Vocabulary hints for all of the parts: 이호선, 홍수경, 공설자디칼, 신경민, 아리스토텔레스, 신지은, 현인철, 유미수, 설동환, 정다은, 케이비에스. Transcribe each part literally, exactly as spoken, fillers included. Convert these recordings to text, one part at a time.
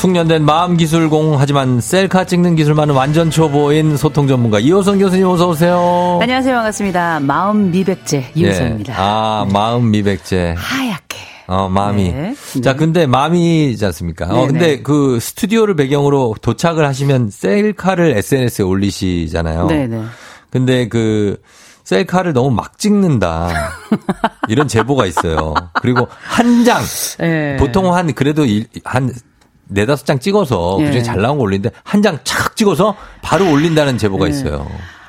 숙련된 마음 기술공 하지만 셀카 찍는 기술만은 완전 초보인 소통 전문가 이호선 교수님 어서 오세요. 안녕하세요. 반갑습니다. 마음 미백제 이호선입니다. 네. 아 네. 마음 미백제. 하얗게. 어 마음이. 네. 자 근데 마음이지 않습니까? 네, 어 근데 네. 그 스튜디오를 배경으로 도착을 하시면 셀카를 에스엔에스에 올리시잖아요. 네네. 네. 근데 그 셀카를 너무 막 찍는다. 이런 제보가 있어요. 그리고 한 장. 네. 보통 한 그래도 일, 한 네다섯 장 찍어서 예. 그중에 잘 나온 거 올리는데 한 장 착 찍어서 바로 올린다는 제보가 예. 있어요.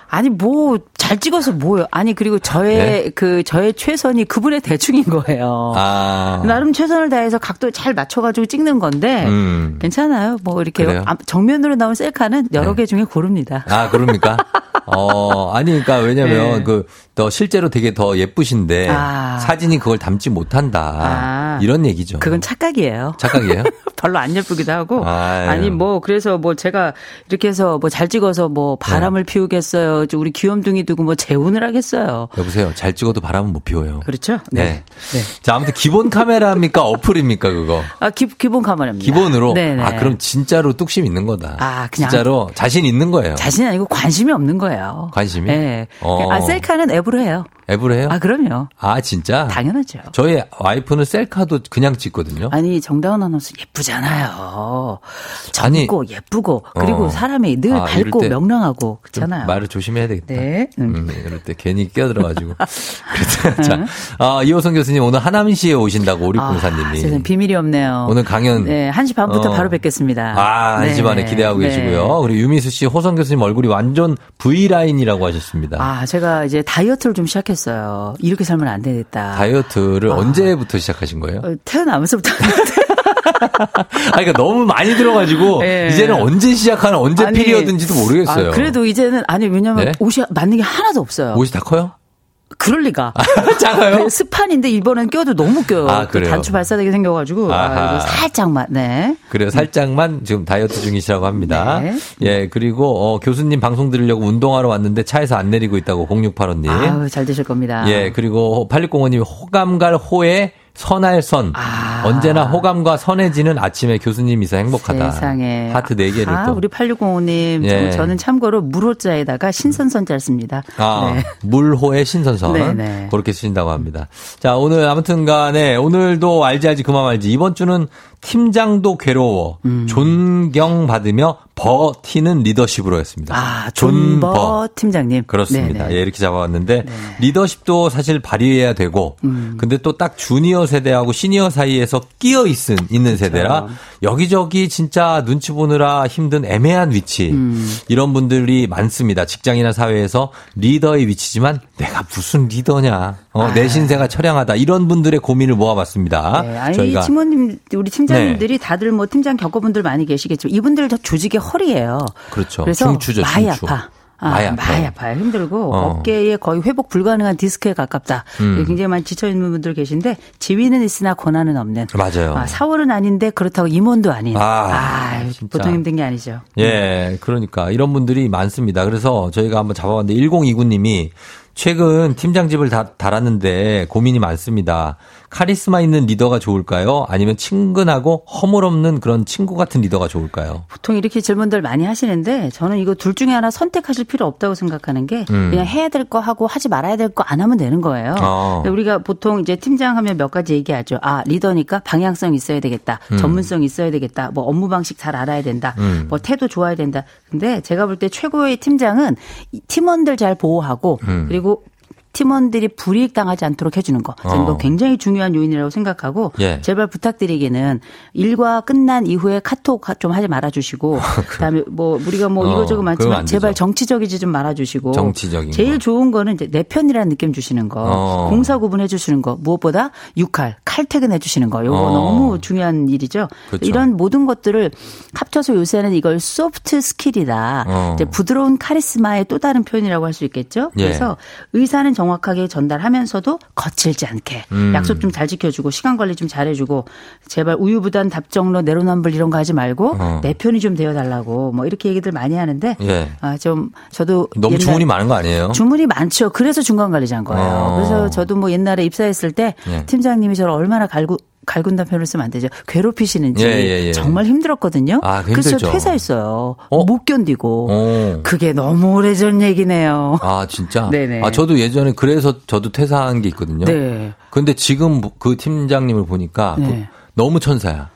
아니 뭐 잘 찍어서 뭐요? 아니 그리고 저의 네? 그 저의 최선이 그분의 대충인 거예요. 아. 나름 최선을 다해서 각도 잘 맞춰가지고 찍는 건데 음. 괜찮아요. 뭐 이렇게 그래요? 정면으로 나온 셀카는 여러 네. 개 중에 고릅니다. 아 그럽니까? 어 아니 그러니까 왜냐면 네. 그 더 실제로 되게 더 예쁘신데 아. 사진이 그걸 담지 못한다 아. 이런 얘기죠. 그건 착각이에요. 착각이에요? 별로 안 예쁘기도 하고 아유. 아니 뭐 그래서 뭐 제가 이렇게 해서 뭐 잘 찍어서 뭐 바람을 네. 피우겠어요. 우리 귀염둥이 두고 뭐 재혼을 하겠어요. 여보세요. 잘 찍어도 바람은 못 피워요. 그렇죠? 네. 네. 네. 자, 아무튼 기본 카메라입니까? 어플입니까, 그거? 아, 기, 기본 카메라입니다. 기본으로? 네네. 아, 그럼 진짜로 뚝심 있는 거다. 아, 그냥. 진짜로 자신 있는 거예요. 자신이 아니고 관심이 없는 거예요. 관심이? 네. 어. 아, 셀카는 앱으로 해요. 앱으로 해요? 아, 그럼요. 아, 진짜? 당연하죠. 저희 와이프는 셀카도 그냥 찍거든요. 아니, 정다은 아나운서 예쁘잖아요. 젊고 예쁘고 그리고 어. 사람이 늘 아, 밝고 명랑하고 그렇잖아요. 말을 조심해야 되겠다. 네. 음. 음, 이럴 때 괜히 끼어들어가지고. 그래서 자, 아, 이호선 교수님 오늘 하남시에 오신다고 오리공사님이. 아, 비밀이 없네요. 오늘 강연. 네, 한 시 반부터 어. 바로 뵙겠습니다. 아, 한 시 네. 반에 기대하고 네. 계시고요. 그리고 유미수 씨, 호선 교수님 얼굴이 완전 V라인이라고 하셨습니다. 아, 제가 이제 다이어트를 좀 시작했어요. 했어요. 이렇게 살면 안 되겠다. 다이어트를 아. 언제부터 시작하신 거예요? 태어나면서부터. 아니, 그러니까 너무 많이 들어가지고 네. 이제는 언제 시작하나 언제 아니, 피리어든지도 모르겠어요. 아, 그래도 이제는 아니 왜냐면 네? 옷이 맞는 게 하나도 없어요. 옷이 다 커요? 그럴 리가. 아, 작아요? 스판인데 이번엔 껴도 너무 껴요. 아, 그래요? 단추 발사되게 생겨가지고 아, 살짝만. 네. 그래요. 살짝만 지금 다이어트 중이시라고 합니다. 네. 예 그리고 어, 교수님 방송 들으려고 운동하러 왔는데 차에서 안 내리고 있다고 공육팔오님. 아유 잘 되실 겁니다. 예 그리고 팔육공오님 호감갈 호에 선할선. 아. 언제나 호감과 선해지는 아침에 교수님 이사 행복하다. 세상에. 하트 네 개를 아, 또. 우리 팔육공오님. 예. 저는 참고로 물호자에다가 신선선 잘 씁니다. 아, 네. 물호에 신선선. 네네. 그렇게 쓰신다고 합니다. 자, 오늘 아무튼 간에 오늘도 알지 알지 그만 알지. 이번 주는 팀장도 괴로워. 음. 존경받으며 버티는 리더십으로 했습니다. 아, 존버 팀장님. 그렇습니다. 네네. 예, 이렇게 잡아왔는데 네. 리더십도 사실 발휘해야 되고 음. 근데 또 딱 주니어 세대하고 시니어 사이에서 끼어 있은, 있는 그렇죠. 세대라 여기저기 진짜 눈치 보느라 힘든 애매한 위치 음. 이런 분들이 많습니다. 직장이나 사회에서 리더의 위치지만 내가 무슨 리더냐. 어, 아. 내 신세가 처량하다. 이런 분들의 고민을 모아봤습니다. 네, 아니, 저희가. 팀원님, 우리 팀장님들이 네. 다들 뭐 팀장 겪어분들 많이 계시겠지만 이분들 다 조직의 허리예요. 그렇죠. 그래서 중추죠, 많이 중추. 아파. 아, 많이 아파요. 아파요. 힘들고 어. 어깨에 거의 회복 불가능한 디스크에 가깝다. 음. 굉장히 많이 지쳐있는 분들 계신데 지위는 있으나 권한은 없는. 맞아요. 아, 사월은 아닌데 그렇다고 임원도 아닌. 아, 아 보통 힘든 게 아니죠. 예, 그러니까 이런 분들이 많습니다. 그래서 저희가 한번 잡아봤는데 일공이구님이 최근 팀장 집을 다 달았는데 고민이 많습니다. 카리스마 있는 리더가 좋을까요? 아니면 친근하고 허물없는 그런 친구 같은 리더가 좋을까요? 보통 이렇게 질문들 많이 하시는데 저는 이거 둘 중에 하나 선택하실 필요 없다고 생각하는 게 음. 그냥 해야 될 거 하고 하지 말아야 될 거 안 하면 되는 거예요. 어. 우리가 보통 이제 팀장 하면 몇 가지 얘기하죠. 아, 리더니까 방향성 있어야 되겠다. 음. 전문성 있어야 되겠다. 뭐 업무 방식 잘 알아야 된다. 음. 뭐 태도 좋아야 된다. 근데 제가 볼 때 최고의 팀장은 팀원들 잘 보호하고 음. 그리고 팀원들이 불이익당하지 않도록 해주는 거. 저는 이거 굉장히 중요한 요인이라고 생각하고 예. 제발 부탁드리기는 일과 끝난 이후에 카톡 좀 하지 말아주시고 그다음에 뭐 우리가 뭐 어, 이거저거 많지만 제발 정치적이지 좀 말아주시고 정치적인 제일 거. 좋은 거는 이제 내 편이라는 느낌 주시는 거. 어. 공사 구분해 주시는 거. 무엇보다 육칼, 칼퇴근해 주시는 거. 이거 어. 너무 중요한 일이죠. 그쵸. 이런 모든 것들을 합쳐서 요새는 이걸 소프트 스킬이다. 어. 이제 부드러운 카리스마의 또 다른 표현이라고 할 수 있겠죠. 그래서 예. 의사는 정확하게 전달하면서도 거칠지 않게 음. 약속 좀 잘 지켜주고 시간 관리 좀 잘해주고 제발 우유부단 답정론 내로남불 이런 거 하지 말고 어. 내 편이 좀 되어달라고 뭐 이렇게 얘기들 많이 하는데 예. 아, 좀 저도 너무 주문이 많은 거 아니에요? 주문이 많죠. 그래서 중간 관리자인 거예요. 어. 그래서 저도 뭐 옛날에 입사했을 때 예. 팀장님이 저를 얼마나 갈고 갈군단 표현을 쓰면 안 되죠. 괴롭히시는지 예, 예, 예. 정말 힘들었거든요. 아, 그래서 퇴사했어요. 어? 못 견디고. 어. 그게 너무 오래전 얘기네요. 아 진짜? 네네. 아 저도 예전에 그래서 저도 퇴사한 게 있거든요. 네. 그런데 지금 그 팀장님을 보니까 네. 너무 천사야.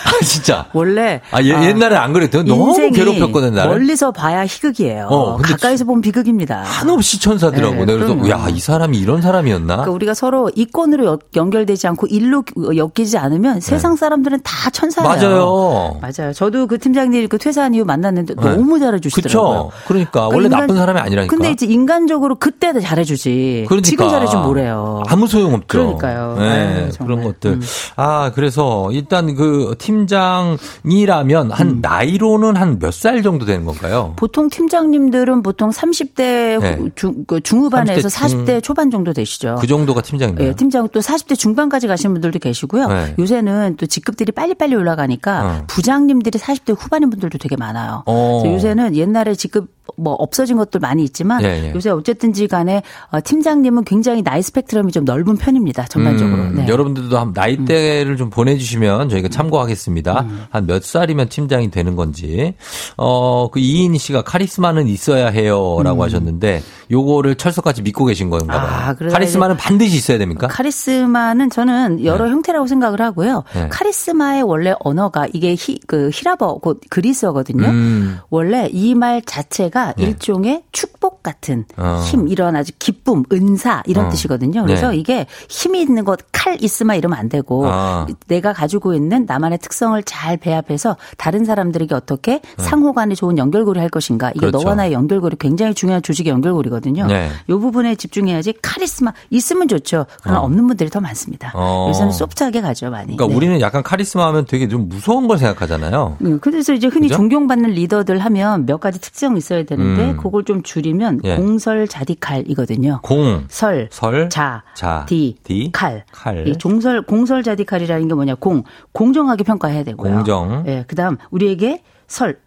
아, 진짜. 원래. 아, 예, 옛날에 안 그랬던 너무 괴롭혔거든, 나를. 멀리서 봐야 희극이에요. 어, 가까이서 보면 비극입니다. 한없이 천사더라고. 네, 그래서, 그럼요. 야, 이 사람이 이런 사람이었나? 그러니까 우리가 서로 이권으로 여, 연결되지 않고 일로 엮이지 않으면 네. 세상 사람들은 다 천사예요. 맞아요. 맞아요. 저도 그 팀장님 그 퇴사한 이후 만났는데 네. 너무 잘해주시더라고요. 그쵸. 그러니까. 그러니까 원래 인간, 나쁜 사람이 아니라니까. 근데 이제 인간적으로 그때 다 잘해주지. 그러니까. 지금 잘해주면 뭐래요. 아무 소용없죠. 그러니까요. 네, 아유, 그런 것들. 음. 아, 그래서 일단 그 팀장이라면 한 음. 나이로는 한 몇 살 정도 되는 건가요? 보통 팀장님들은 보통 삼십 대 네. 중, 중후반에서 삼십 대 중... 사십 대 초반 정도 되시죠. 그 정도가 팀장입니다. 네, 팀장 또 사십 대 중반까지 가시는 분들도 계시고요. 네. 요새는 또 직급들이 빨리빨리 올라가니까 어. 부장님들이 사십 대 후반인 분들도 되게 많아요. 어. 그래서 요새는 옛날에 직급 뭐 없어진 것도 많이 있지만 예, 예. 요새 어쨌든지 간에 팀장님은 굉장히 나이 스펙트럼이 좀 넓은 편입니다. 전반적으로. 음, 네. 여러분들도 한 나이대를 음. 좀 보내주시면 저희가 참고하겠습니다. 음. 한 몇 살이면 팀장이 되는 건지. 어, 그 이인 씨가 카리스마는 있어야 해요라고 음. 하셨는데 요거를 철석같이 믿고 계신 건가 봐요. 아, 카리스마는 반드시 있어야 됩니까? 카리스마는 저는 여러 네. 형태라고 생각을 하고요. 네. 카리스마의 원래 언어가 이게 히, 그 히라버 곧 그리스어거든요. 음. 원래 이 말 자체가 예. 일종의 축복 같은 어. 힘, 이런 아주 기쁨, 은사 이런 어. 뜻이거든요. 그래서 네. 이게 힘이 있는 것, 칼리스마 이러면 안 되고 아. 내가 가지고 있는 나만의 특성을 잘 배합해서 다른 사람들에게 어떻게 네. 상호간에 좋은 연결고리 할 것인가. 이게 그렇죠. 너와 나의 연결고리 굉장히 중요한 조직의 연결고리거든요. 네. 이 부분에 집중해야지 카리스마 있으면 좋죠. 그러나 어. 없는 분들이 더 많습니다. 어. 요새는 소프트하게 가죠 많이. 그러니까 네. 우리는 약간 카리스마 하면 되게 좀 무서운 걸 생각하잖아요. 네. 그래서 이제 흔히 그죠? 존경받는 리더들 하면 몇 가지 특성이 있어야 되는데 음. 그걸 좀 줄이면 예. 공설자디칼이거든요. 공, 설, 설, 자, 자, 디, 디, 칼, 칼. 이 종설, 공설자디칼이라는 게 뭐냐? 공, 공정하게 평가해야 되고요. 공정. 예, 그다음 우리에게 설.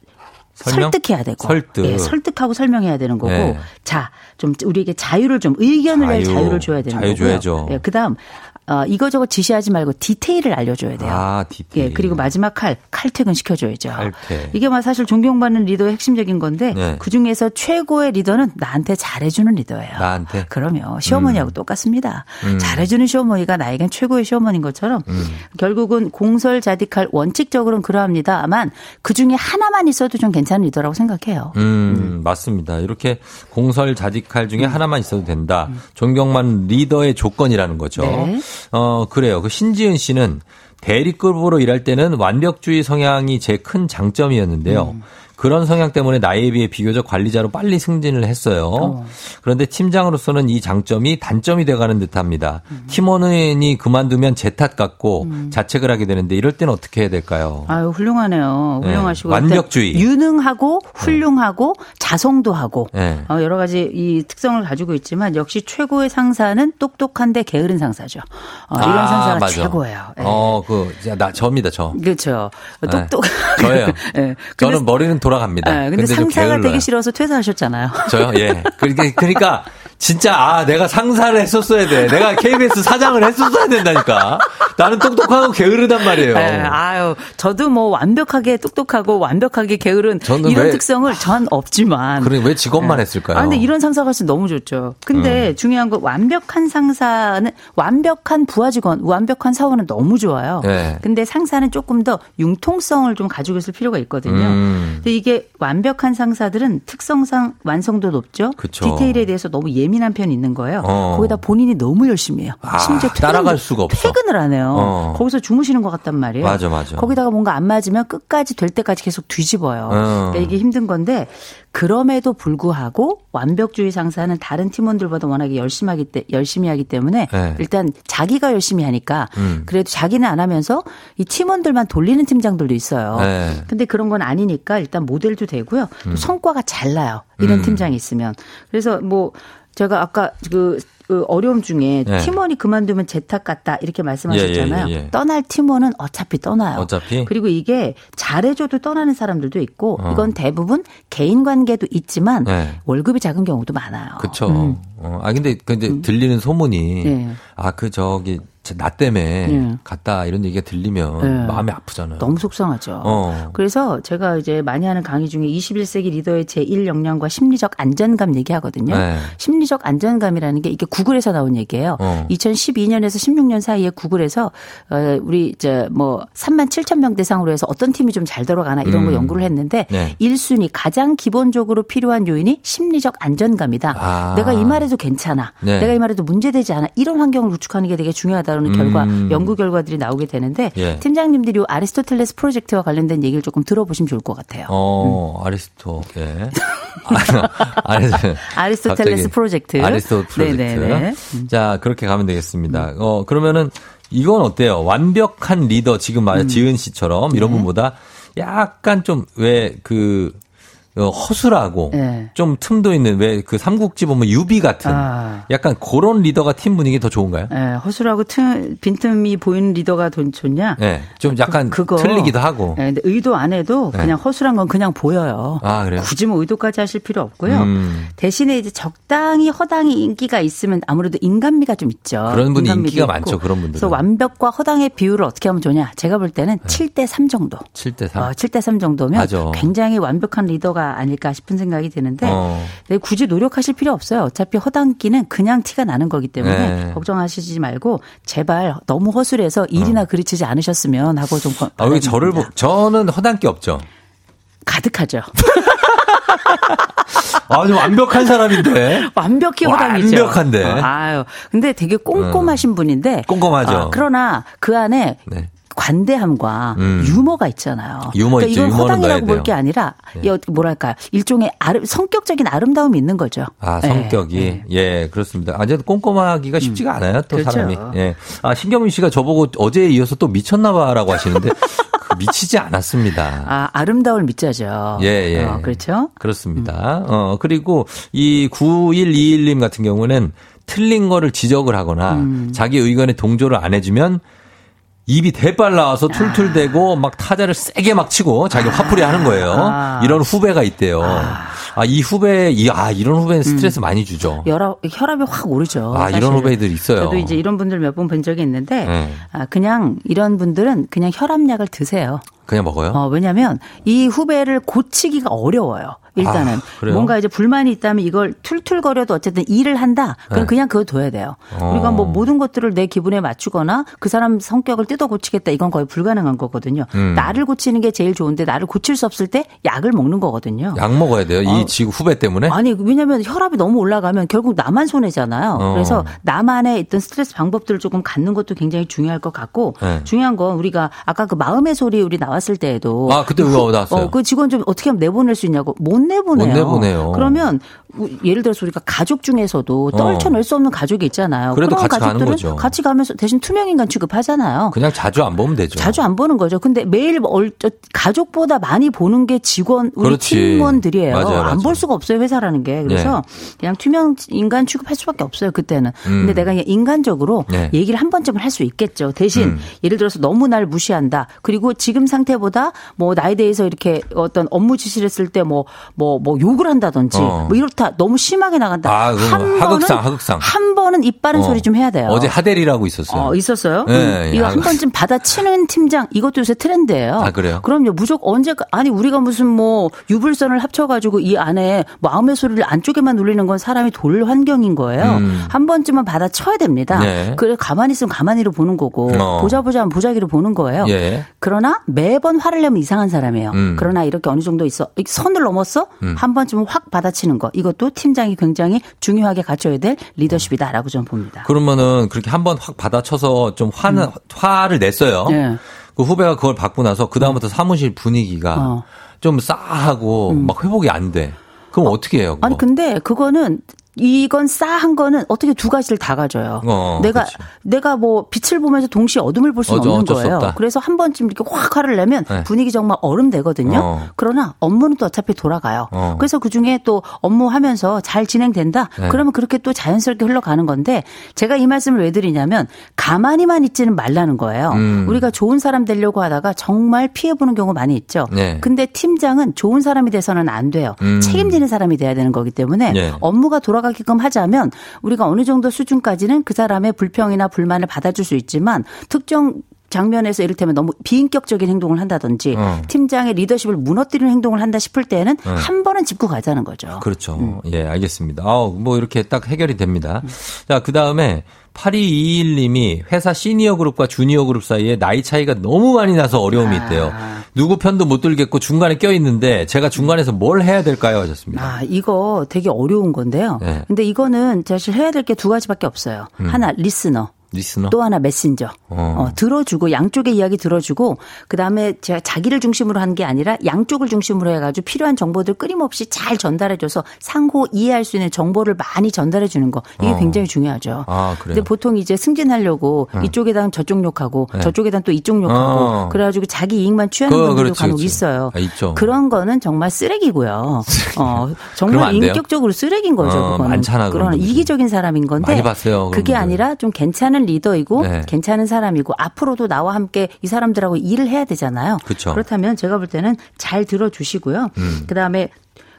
설명? 설득해야 되고, 설득. 예, 설득하고 설명해야 되는 거고, 예. 자, 좀 우리에게 자유를 좀 의견을 자유. 낼 자유를 줘야 되는 자유 거고요. 줘야죠. 예, 그다음 어, 이거저거 지시하지 말고 디테일을 알려줘야 돼요. 아, 디테일. 예, 그리고 마지막 칼, 칼퇴근 시켜줘야죠. 칼퇴. 이게 막 사실 존경받는 리더의 핵심적인 건데 네. 그 중에서 최고의 리더는 나한테 잘해주는 리더예요. 나한테. 그럼요. 시어머니하고 음. 똑같습니다. 음. 잘해주는 시어머니가 나에겐 최고의 시어머니인 것처럼 음. 결국은 공설자디칼 원칙적으로는 그러합니다만 그 중에 하나만 있어도 좀 괜찮아요. 리더라고 생각해요. 음, 음, 맞습니다. 이렇게 공설자디칼 중에 하나만 있어도 된다. 존경만 리더의 조건이라는 거죠. 네. 어, 그래요. 그 신지은 씨는 대리급으로 일할 때는 완벽주의 성향이 제 큰 장점이었는데요. 음. 그런 성향 때문에 나이에 비해 비교적 관리자로 빨리 승진을 했어요. 어. 그런데 팀장으로서는 이 장점이 단점이 돼가는 듯합니다. 음. 팀원이 그만두면 제 탓 같고 음. 자책을 하게 되는데 이럴 때는 어떻게 해야 될까요? 아유 훌륭하네요. 훌륭하시고 네. 완벽주의. 유능하고 훌륭하고 네. 자성도 하고 네. 어, 여러 가지 이 특성을 가지고 있지만 역시 최고의 상사는 똑똑한데 게으른 상사죠. 어, 이런 아, 상사가 맞아. 최고예요. 네. 어, 그 나 저입니다 저. 그렇죠. 똑똑. 네. 저예요. 네. 저는 머리는 돌아갑니다. 네, 근데, 근데 상사가 되기 싫어서 퇴사하셨잖아요. 저요? 예. 그러니까 진짜 아 내가 상사를 했었어야 돼. 내가 케이비에스 사장을 했었어야 된다니까. 나는 똑똑하고 게으르단 말이에요. 에이, 아유, 저도 뭐 완벽하게 똑똑하고 완벽하게 게으른 이런 왜, 특성을 전 없지만. 그럼 왜 직업만 에이. 했을까요? 아 근데 이런 상사가 진짜 너무 좋죠. 근데 음. 중요한 건 완벽한 상사는 완벽한 부하 직원, 완벽한 사원은 너무 좋아요. 에이. 근데 상사는 조금 더 융통성을 좀 가지고 있을 필요가 있거든요. 음. 근데 이게 완벽한 상사들은 특성상 완성도 높죠. 그쵸. 디테일에 대해서 너무 예민해요. 예민한 편이 있는 거예요. 어. 거기다 본인이 너무 열심히 해요. 아, 심지어 퇴근도, 따라갈 수가 없어. 퇴근을 안 해요. 어. 거기서 주무시는 것 같단 말이에요. 맞아, 맞아. 거기다가 뭔가 안 맞으면 끝까지 될 때까지 계속 뒤집어요. 음. 그러니까 이게 힘든 건데 그럼에도 불구하고 완벽주의 상사는 다른 팀원들보다 워낙에 열심히 하기, 때, 열심히 하기 때문에 네. 일단 자기가 열심히 하니까 음. 그래도 자기는 안 하면서 이 팀원들만 돌리는 팀장들도 있어요. 네. 근데 그런 건 아니니까 일단 모델도 되고요. 음. 또 성과가 잘 나요. 이런 음. 팀장이 있으면. 그래서 뭐 제가 아까 그 어려움 중에 예. 팀원이 그만두면 재탁 같다 이렇게 말씀하셨잖아요. 예, 예, 예, 예. 떠날 팀원은 어차피 떠나요. 어차피. 그리고 이게 잘해줘도 떠나는 사람들도 있고 어. 이건 대부분 개인관계도 있지만 예. 월급이 작은 경우도 많아요. 그렇죠. 음. 어, 아 근데 근데 음. 들리는 소문이 예. 아 그 저기 나 때문에 예. 갔다 이런 얘기가 들리면 예. 마음이 아프잖아요. 너무 속상하죠. 어. 그래서 제가 이제 많이 하는 강의 중에 이십일 세기 리더의 제일 역량과 심리적 안전감 얘기하거든요. 예. 심리적 안전감이라는 게 이게 구글에서 나온 얘기예요. 어. 이천십이 년에서 십육 년 사이에 구글에서 우리 이제 뭐 삼만 칠천 명 대상으로 해서 어떤 팀이 좀 잘 돌아가나 이런 음. 거 연구를 했는데 네. 일 순위 가장 기본적으로 필요한 요인이 심리적 안전감이다. 아. 내가 이 말해도 괜찮아. 네. 내가 이 말해도 문제되지 않아. 이런 환경을 구축하는 게 되게 중요하다는 음. 결과 연구 결과들이 나오게 되는데 예. 팀장님들이 아리스토텔레스 프로젝트와 관련된 얘기를 조금 들어보시면 좋을 것 같아요. 어, 음. 아리스토. 예. 아리스토텔레스 프로젝트. 아리스토 프로젝트. 네네. 자, 그렇게 가면 되겠습니다. 어, 그러면은 이건 어때요? 완벽한 리더 지금 말한 음. 지은 씨처럼 이런 네. 분보다 약간 좀 왜 그 허술하고 네. 좀 틈도 있는 왜 그 삼국지 보면 유비 같은 아. 약간 그런 리더가 팀 분위기 더 좋은가요? 네, 허술하고 틈, 빈틈이 보이는 리더가 더 좋냐? 네, 좀 약간 그, 그거, 틀리기도 하고. 네, 근데 의도 안 해도 그냥 네. 허술한 건 그냥 보여요. 아, 그래요? 굳이 뭐 의도까지 하실 필요 없고요. 음. 대신에 이제 적당히 허당이 인기가 있으면 아무래도 인간미가 좀 있죠. 그런 분이 인기가 있고. 많죠. 그런 분들. 그래서 완벽과 허당의 비율을 어떻게 하면 좋냐? 제가 볼 때는 네. 칠 대 삼 정도. 칠 대 삼. 어, 칠 대 삼 정도면 맞아. 굉장히 완벽한 리더가 아닐까 싶은 생각이 드는데 어. 굳이 노력하실 필요 없어요. 어차피 허당기는 그냥 티가 나는 거기 때문에 네. 걱정하시지 말고 제발 너무 허술해서 일이나 어. 그르치지 않으셨으면 하고 좀 아, 여기 저를 보, 저는 허당기 없죠. 가득하죠. 아주 완벽한 사람인데. 완벽히 허당이죠. 완벽한데. 어, 아유, 근데 되게 꼼꼼하신 음. 분인데. 꼼꼼하죠. 어, 그러나 그 안에. 네. 관대함과 음. 유머가 있잖아요. 유머 그러니까 있죠. 이건 허당이라고 볼 게 아니라 네. 뭐랄까요. 일종의 아름, 성격적인 아름다움이 있는 거죠. 아 성격이. 네. 예 그렇습니다. 아직도 꼼꼼하기가 쉽지가 음. 않아요. 또 그렇죠. 사람이. 예. 아 신경민 씨가 저보고 어제에 이어서 또 미쳤나 봐라고 하시는데 미치지 않았습니다. 아 아름다움을 믿자죠. 예예. 예. 어, 그렇죠. 그렇습니다. 음. 어 그리고 이 구일이일 님 같은 경우는 틀린 거를 지적을 하거나 음. 자기 의견에 동조를 안 해주면 입이 대빨 나와서 툴툴대고 막 타자를 세게 막 치고 자기 화풀이 하는 거예요. 이런 후배가 있대요. 아, 이 후배, 이, 아, 이런 후배는 스트레스 음. 많이 주죠. 혈압, 혈압이 확 오르죠. 아, 사실. 이런 후배들이 있어요. 저도 이제 이런 분들 몇 번 본 적이 있는데, 네. 아, 그냥 이런 분들은 그냥 혈압약을 드세요. 그냥 먹어요? 어, 왜냐면 이 후배를 고치기가 어려워요. 일단은. 아, 뭔가 이제 불만이 있다면 이걸 툴툴거려도 어쨌든 일을 한다? 그럼 네. 그냥 그거 둬야 돼요. 어. 우리가 뭐 모든 것들을 내 기분에 맞추거나 그 사람 성격을 뜯어 고치겠다 이건 거의 불가능한 거거든요. 음. 나를 고치는 게 제일 좋은데 나를 고칠 수 없을 때 약을 먹는 거거든요. 약 먹어야 돼요? 어. 이 지구 후배 때문에? 아니, 왜냐면 혈압이 너무 올라가면 결국 나만 손해잖아요. 어. 그래서 나만의 있던 스트레스 방법들을 조금 갖는 것도 굉장히 중요할 것 같고 네. 중요한 건 우리가 아까 그 마음의 소리 우리 나왔 왔을 때에도 아 그때 왜 나왔어요? 어, 그 직원 좀 어떻게 하면 내보낼 수 있냐고 못 내보내요. 못 내보내요. 그러면 예를 들어서 우리가 가족 중에서도 떨쳐낼 수 없는 가족이 있잖아요. 그래도 그런 같이 가족들은 가는 거죠. 같이 가면서 대신 투명인간 취급하잖아요. 그냥 자주 안 보면 되죠. 자주 안 보는 거죠. 근데 매일 가족보다 많이 보는 게 직원 우리 그렇지. 팀원들이에요. 안 볼 수가 없어요 회사라는 게. 그래서 네. 그냥 투명인간 취급할 수밖에 없어요 그때는. 음. 근데 내가 그냥 인간적으로 네. 얘기를 한 번쯤은 할 수 있겠죠. 대신 음. 예를 들어서 너무 날 무시한다. 그리고 지금 상태보다 뭐 나에 대해서 이렇게 어떤 업무 지시를 했을 때 뭐 뭐 뭐 욕을 한다든지 어. 뭐 이렇다. 스타 너무 심하게 나간다. 아, 한 하극상, 번은, 하극상. 한 번은 입 바른 어. 소리 좀 해야 돼요. 어제 하델이라고 있었어요. 어, 있었어요? 네, 음. 이거 한 번쯤 받아치는 팀장 이것도 요새 트렌드예요. 아, 그래요? 그럼요. 무조건 언제 아니 우리가 무슨 뭐 유불선을 합쳐가지고 이 안에 마음의 소리를 안쪽에만 울리는 건 사람이 돌 환경인 거예요. 음. 한 번쯤은 받아쳐야 됩니다. 네. 그래 가만히 있으면 가만히로 보는 거고 어. 보자 보자 하면 보자기로 보는 거예요. 예. 그러나 매번 화를 내면 이상한 사람이에요. 음. 그러나 이렇게 어느 정도 있어 선을 넘었어? 음. 한 번쯤은 확 받아치는 거. 이것도 팀장이 굉장히 중요하게 갖춰야 될 리더십이다라고 저는 봅니다. 그러면은 그렇게 한 번 확 받아쳐서 좀 화는, 음. 화를 냈어요. 네. 그 후배가 그걸 받고 나서 그 다음부터 사무실 분위기가 어. 좀 싸하고 음. 막 회복이 안 돼. 그럼 어. 어떻게 해요? 그거? 아니 근데 그거는. 이건 싸한 거는 어떻게 두 가지를 다 가져요. 어, 내가 그치. 내가 뭐 빛을 보면서 동시에 어둠을 볼 수는 어쩌, 없는 거예요. 그래서 한 번쯤 이렇게 확 화를 내면 네. 분위기 정말 얼음 되거든요. 어. 그러나 업무는 또 어차피 돌아가요. 어. 그래서 그중에 또 업무하면서 잘 진행된다. 네. 그러면 그렇게 또 자연스럽게 흘러가는 건데 제가 이 말씀을 왜 드리냐면 가만히만 있지는 말라는 거예요. 음. 우리가 좋은 사람 되려고 하다가 정말 피해보는 경우 많이 있죠. 네. 근데 팀장은 좋은 사람이 돼서는 안 돼요. 음. 책임지는 사람이 돼야 되는 거기 때문에 네. 업무가 돌아 가게끔 하자면 우리가 어느 정도 수준까지는 그 사람의 불평이나 불만을 받아줄 수 있지만 특정 장면에서 이를테면 너무 비인격적인 행동을 한다든지 어. 팀장의 리더십을 무너뜨리는 행동을 한다 싶을 때는 어. 한 번은 짚고 가자는 거죠. 그렇죠. 음. 예, 알겠습니다. 아우, 뭐 이렇게 딱 해결이 됩니다. 음. 자, 그다음에 팔이이일 님이 회사 시니어 그룹과 주니어 그룹 사이에 나이 차이가 너무 많이 나서 어려움이 있대요. 아. 누구 편도 못 들겠고 중간에 껴있는데 제가 중간에서 뭘 해야 될까요? 하셨습니다. 아, 이거 되게 어려운 건데요. 네. 근데 이거는 사실 해야 될 게 두 가지밖에 없어요. 음. 하나, 리스너. 리스너? 또 하나 메신저. 어. 어, 들어주고 양쪽의 이야기 들어주고 그다음에 제가 자기를 중심으로 한 게 아니라 양쪽을 중심으로 해가지고 필요한 정보들 끊임없이 잘 전달해줘서 상호 이해할 수 있는 정보를 많이 전달해주는 거. 이게 어. 굉장히 중요하죠. 아, 그래요? 근데 보통 이제 승진하려고 응. 이쪽에다는 저쪽 욕하고 네. 저쪽에다는 또 이쪽 욕하고 어. 그래가지고 자기 이익만 취하는 그거, 분들도 그렇지, 간혹 그렇지. 있어요. 아, 있죠. 그런 거는 정말 쓰레기고요. 어, 정말 인격적으로 쓰레기인 거죠. 어, 그거는. 많잖아, 그런 이기적인 사람인 건데 많이 봤어요, 그게 아니라 좀 괜찮은 리더이고 네. 괜찮은 사람이고 앞으로도 나와 함께 이 사람들하고 일을 해야 되잖아요. 그쵸. 그렇다면 제가 볼 때는 잘 들어주시고요. 음. 그다음에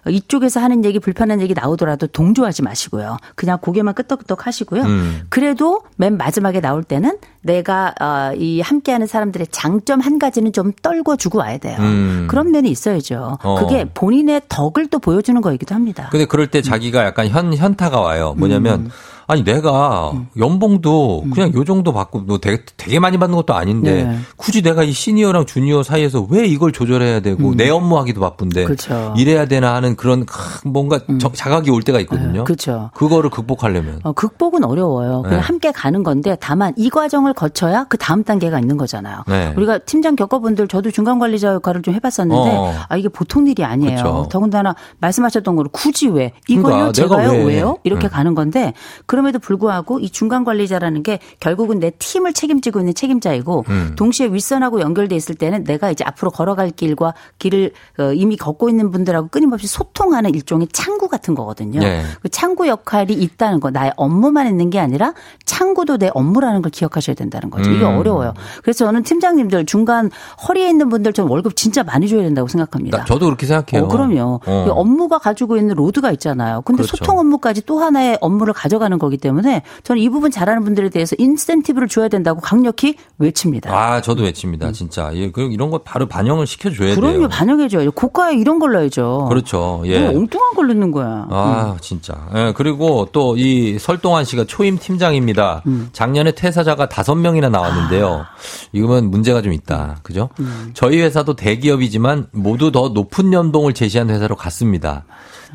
이쪽에서 하는 얘기 불편한 얘기 나오더라도 동조하지 마시고요. 그냥 고개만 끄덕끄덕 하시고요. 음. 그래도 맨 마지막에 나올 때는 내가 어, 이 함께하는 사람들의 장점 한 가지는 좀 떨궈주고 와야 돼요. 음. 그런 면이 있어야죠. 어. 그게 본인의 덕을 또 보여주는 거이기도 합니다. 근데 그럴 때 자기가 약간 현, 현타가 와요. 뭐냐면 음. 아니 내가 연봉도 음. 그냥 요 정도 받고 되게, 되게 많이 받는 것도 아닌데 네. 굳이 내가 이 시니어랑 주니어 사이에서 왜 이걸 조절해야 되고 음. 내 업무하기도 바쁜데 그쵸. 이래야 되나 하는 그런 뭔가 음. 자각이 올 때가 있거든요. 그렇죠. 그거를 극복하려면. 어, 극복은 어려워요. 그냥 네. 함께 가는 건데 다만 이 과정을 거쳐야 그 다음 단계가 있는 거잖아요. 네. 우리가 팀장 겪어분들 저도 중간관리자 역할을 좀 해봤었는데 어. 아, 이게 보통 일이 아니에요. 그쵸. 더군다나 말씀하셨던 거로 굳이 왜 이거요 그러니까, 제가요 왜. 왜요 이렇게 음. 가는 건데 그럼에도 불구하고 이 중간 관리자라는 게 결국은 내 팀을 책임지고 있는 책임자이고 음. 동시에 윗선하고 연결돼 있을 때는 내가 이제 앞으로 걸어갈 길과 길을 이미 걷고 있는 분들하고 끊임없이 소통하는 일종의 창구 같은 거거든요. 네. 그 창구 역할이 있다는 거 나의 업무만 있는 게 아니라 창구도 내 업무라는 걸 기억하셔야 된다는 거죠. 음. 이게 어려워요. 그래서 저는 팀장님들 중간 허리에 있는 분들 전 월급 진짜 많이 줘야 된다고 생각합니다. 나, 저도 그렇게 생각해요. 어, 그럼요. 어. 업무가 가지고 있는 로드가 있잖아요. 근데 그렇죠. 소통 업무까지 또 하나의 업무를 가져가는 거기 때문에 저는 이 부분 잘하는 분들에 대해서 인센티브를 줘야 된다고 강력히 외칩니다. 아, 저도 외칩니다. 음. 진짜. 예, 그럼 이런 거 바로 반영을 시켜줘야 그럼요, 돼요. 그럼요. 반영해줘야죠. 고가에 이런 걸로 해야죠. 그렇죠. 예. 엉뚱한 걸 넣는 거야. 아, 음. 진짜. 예, 그리고 또 이 설동환 씨가 초임 팀장입니다. 음. 작년에 퇴사자가 다섯 명이나 나왔는데요. 아. 이거면 문제가 좀 있다. 그죠? 음. 저희 회사도 대기업이지만 모두 더 높은 연봉을 제시한 회사로 갔습니다.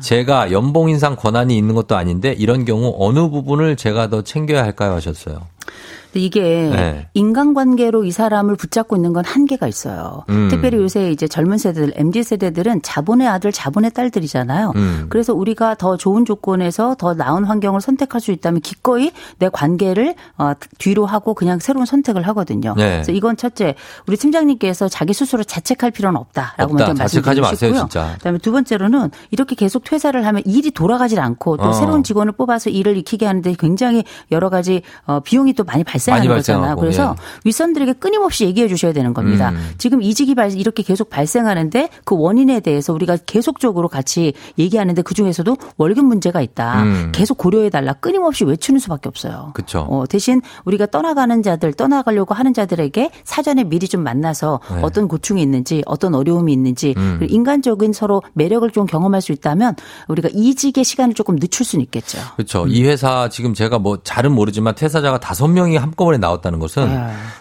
제가 연봉 인상 권한이 있는 것도 아닌데 이런 경우 어느 부분을 제가 더 챙겨야 할까요? 하셨어요. 이게 네. 인간관계로 이 사람을 붙잡고 있는 건 한계가 있어요. 음. 특별히 요새 이제 젊은 세대들, 엠지 세대들은 자본의 아들, 자본의 딸들이잖아요. 음. 그래서 우리가 더 좋은 조건에서 더 나은 환경을 선택할 수 있다면 기꺼이 내 관계를 어, 뒤로 하고 그냥 새로운 선택을 하거든요. 네. 그래서 이건 첫째, 우리 팀장님께서 자기 스스로 자책할 필요는 없다라고 먼저 없다. 말씀드리고 마세요, 싶고요. 진짜. 그다음에 두 번째로는 이렇게 계속 퇴사를 하면 일이 돌아가질 않고 또 어. 새로운 직원을 뽑아서 일을 익히게 하는데 굉장히 여러 가지 어, 비용이 또 많이 발생 발생하는 거잖아요. 그래서 예. 윗선들에게 끊임없이 얘기해 주셔야 되는 겁니다. 음. 지금 이직이 이렇게 계속 발생하는데 그 원인에 대해서 우리가 계속적으로 같이 얘기하는데 그중에서도 월급 문제가 있다. 음. 계속 고려해달라. 끊임없이 외치는 수밖에 없어요. 그렇죠. 어, 대신 우리가 떠나가는 자들, 떠나가려고 하는 자들에게 사전에 미리 좀 만나서 네. 어떤 고충이 있는지 어떤 어려움이 있는지 음. 인간적인 서로 매력을 좀 경험할 수 있다면 우리가 이직의 시간을 조금 늦출 수는 있겠죠. 그렇죠. 음. 이 회사 지금 제가 뭐 잘은 모르지만 퇴사자가 다섯 명이 한꺼번에 나왔다는 것은 에이.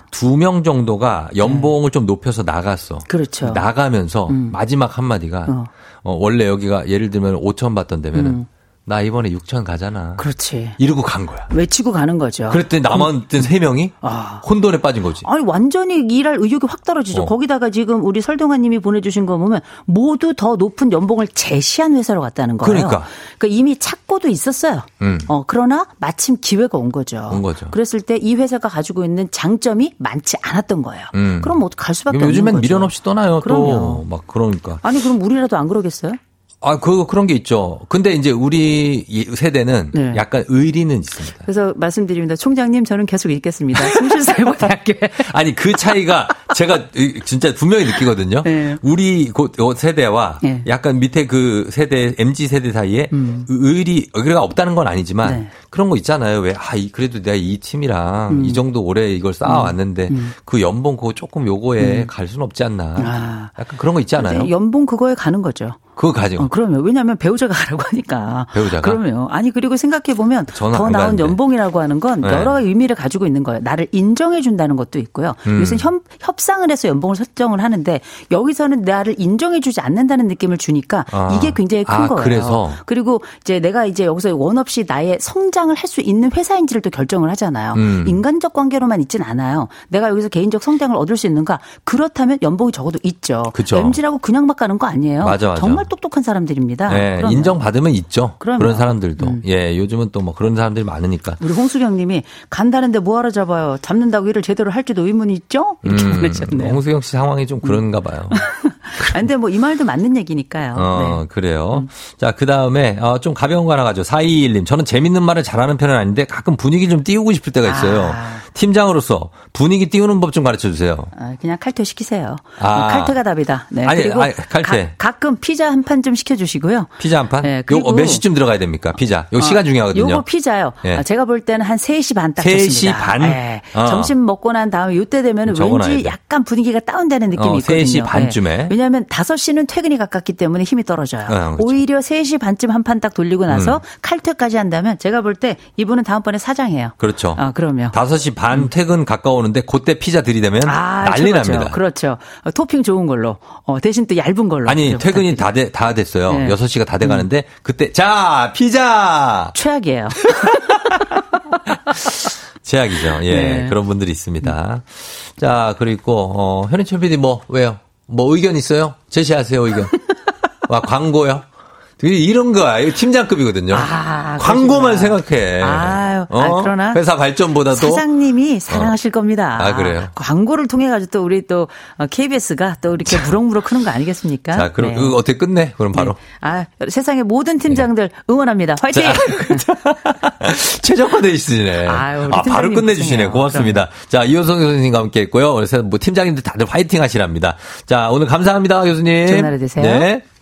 두 명 정도가 연봉을 네. 좀 높여서 나갔어. 그렇죠. 나가면서 음. 마지막 한마디가 어. 어, 원래 여기가 예를 들면 오천 받던 데면은 음. 나 이번에 육천 가잖아. 그렇지. 이러고 간 거야. 외치고 가는 거죠. 그랬더니 남았던 세 명이 아. 혼돈에 빠진 거지. 아니 완전히 일할 의욕이 확 떨어지죠. 어. 거기다가 지금 우리 설동환 님이 보내주신 거 보면 모두 더 높은 연봉을 제시한 회사로 갔다는 거예요. 그러니까. 그러니까 이미 착고도 있었어요. 음. 어, 그러나 마침 기회가 온 거죠. 온 거죠. 그랬을 때 이 회사가 가지고 있는 장점이 많지 않았던 거예요. 음. 그럼 뭐 갈 수밖에 없는 거죠. 요즘엔 미련 없이 떠나요. 또 막 그러니까. 아니 그럼 우리라도 안 그러겠어요? 아, 그, 그런 게 있죠. 근데 이제 우리 세대는 네. 약간 의리는 있습니다. 그래서 말씀드립니다. 총장님, 저는 계속 읽겠습니다. 성실사회고등학교에. 아니, 그 차이가 제가 진짜 분명히 느끼거든요. 네. 우리 세대와 네. 약간 밑에 그 세대, 엠지 세대 사이에 음. 의리, 의리가 없다는 건 아니지만 네. 그런 거 있잖아요. 왜, 아, 그래도 내가 이 팀이랑 음. 이 정도 오래 이걸 쌓아왔는데 음. 그 연봉 그거 조금 요거에 음. 갈 수는 없지 않나. 아. 약간 그런 거 있지 않아요? 연봉 그거에 가는 거죠. 그거 가지고. 어, 그러면 왜냐하면 배우자가 가라고 하니까. 배우자가. 그러면 아니 그리고 생각해 보면 더 나은 가는데. 연봉이라고 하는 건 네. 여러 의미를 가지고 있는 거예요. 나를 인정해 준다는 것도 있고요. 음. 요새 협, 협상을 해서 연봉을 설정을 하는데 여기서는 나를 인정해 주지 않는다는 느낌을 주니까 아. 이게 굉장히 큰 아, 거예요. 그래서. 그리고 이제 내가 이제 여기서 원 없이 나의 성장을 할 수 있는 회사인지를 또 결정을 하잖아요. 음. 인간적 관계로만 있진 않아요. 내가 여기서 개인적 성장을 얻을 수 있는가? 그렇다면 연봉이 적어도 있죠. 그쵸. 엠지라고 그냥 막 가는 거 아니에요. 맞아, 맞아. 정말 똑똑한 사람들입니다. 네, 인정받으면 있죠. 그럼요. 그런 사람들도. 음. 예, 요즘은 또 뭐 그런 사람들이 많으니까. 우리 홍수경 님이 간다는데 뭐하러 잡아요. 잡는다고 일을 제대로 할지도 의문이 있죠? 이렇게 음, 보내셨네요. 홍수경 씨 상황이 좀 그런가 봐요. 근데 뭐 이 말도 맞는 얘기니까요. 어, 네. 그래요. 음. 자, 그 다음에 어, 좀 가벼운 거 하나 가죠. 사이이일 님. 저는 재밌는 말을 잘하는 편은 아닌데 가끔 분위기 좀 띄우고 싶을 때가 있어요. 아. 팀장으로서 분위기 띄우는 법 좀 가르쳐 주세요. 아, 그냥 칼퇴 시키세요. 아. 칼퇴가 답이다. 네. 아니, 그리고 아니, 칼퇴. 가, 가끔 피자 한 판 좀 시켜주시고요. 피자 한 판? 네, 그리고 몇 시쯤 들어가야 됩니까? 피자. 요 어, 시간 중요하거든요. 요거 피자요. 네. 제가 볼 때는 한 세 시 반 딱 됐습니다. 세 시 반? 네. 어. 점심 먹고 난 다음에 요때 되면 왠지 약간 분위기가 다운되는 느낌이 어, 있거든요. 세 시 반쯤에. 네. 왜냐하면 다섯 시는 퇴근이 가깝기 때문에 힘이 떨어져요. 어, 그렇죠. 오히려 세 시 반쯤 한 판 딱 돌리고 나서 음. 칼퇴까지 한다면 제가 볼 때 이분은 다음번에 사장이에요. 그렇죠. 어, 그럼요. 다섯 시 반 음. 퇴근 가까우는데 그때 피자 들이대면 아, 난리 그렇죠. 납니다. 그렇죠. 어, 토핑 좋은 걸로. 어, 대신 또 얇은 걸로. 아니 퇴근이 다, 되, 다 됐어요. 네. 여섯 시가 다 돼가는데 음. 그때 자 피자. 최악이에요. 최악이죠. 예, 네. 그런 분들이 있습니다. 자 그리고 어, 현인철 피디 뭐 왜요? 뭐 의견 있어요? 제시하세요 의견. 와 광고요? 이런 거야. 이거 팀장급이거든요. 아, 광고만 그렇구나. 생각해. 아유, 어? 아, 그러나 회사 발전보다도 사장님이 사랑하실 어. 겁니다. 아, 그래요. 광고를 통해 가지고 또 우리 또 케이비에스가 또 이렇게 무럭무럭 크는 거 아니겠습니까? 자, 그럼 네. 어떻게 끝내? 그럼 바로. 네. 아, 세상의 모든 팀장들 응원합니다. 화이팅! 최적화돼 있으시네. 아유, 아, 바로 끝내 주시네. 고맙습니다. 그럼. 자, 이호선 교수님과 함께 했고요. 그래서 뭐 팀장님들 다들 화이팅 하시랍니다. 자, 오늘 감사합니다, 교수님. 좋은 하루 되세요. 네.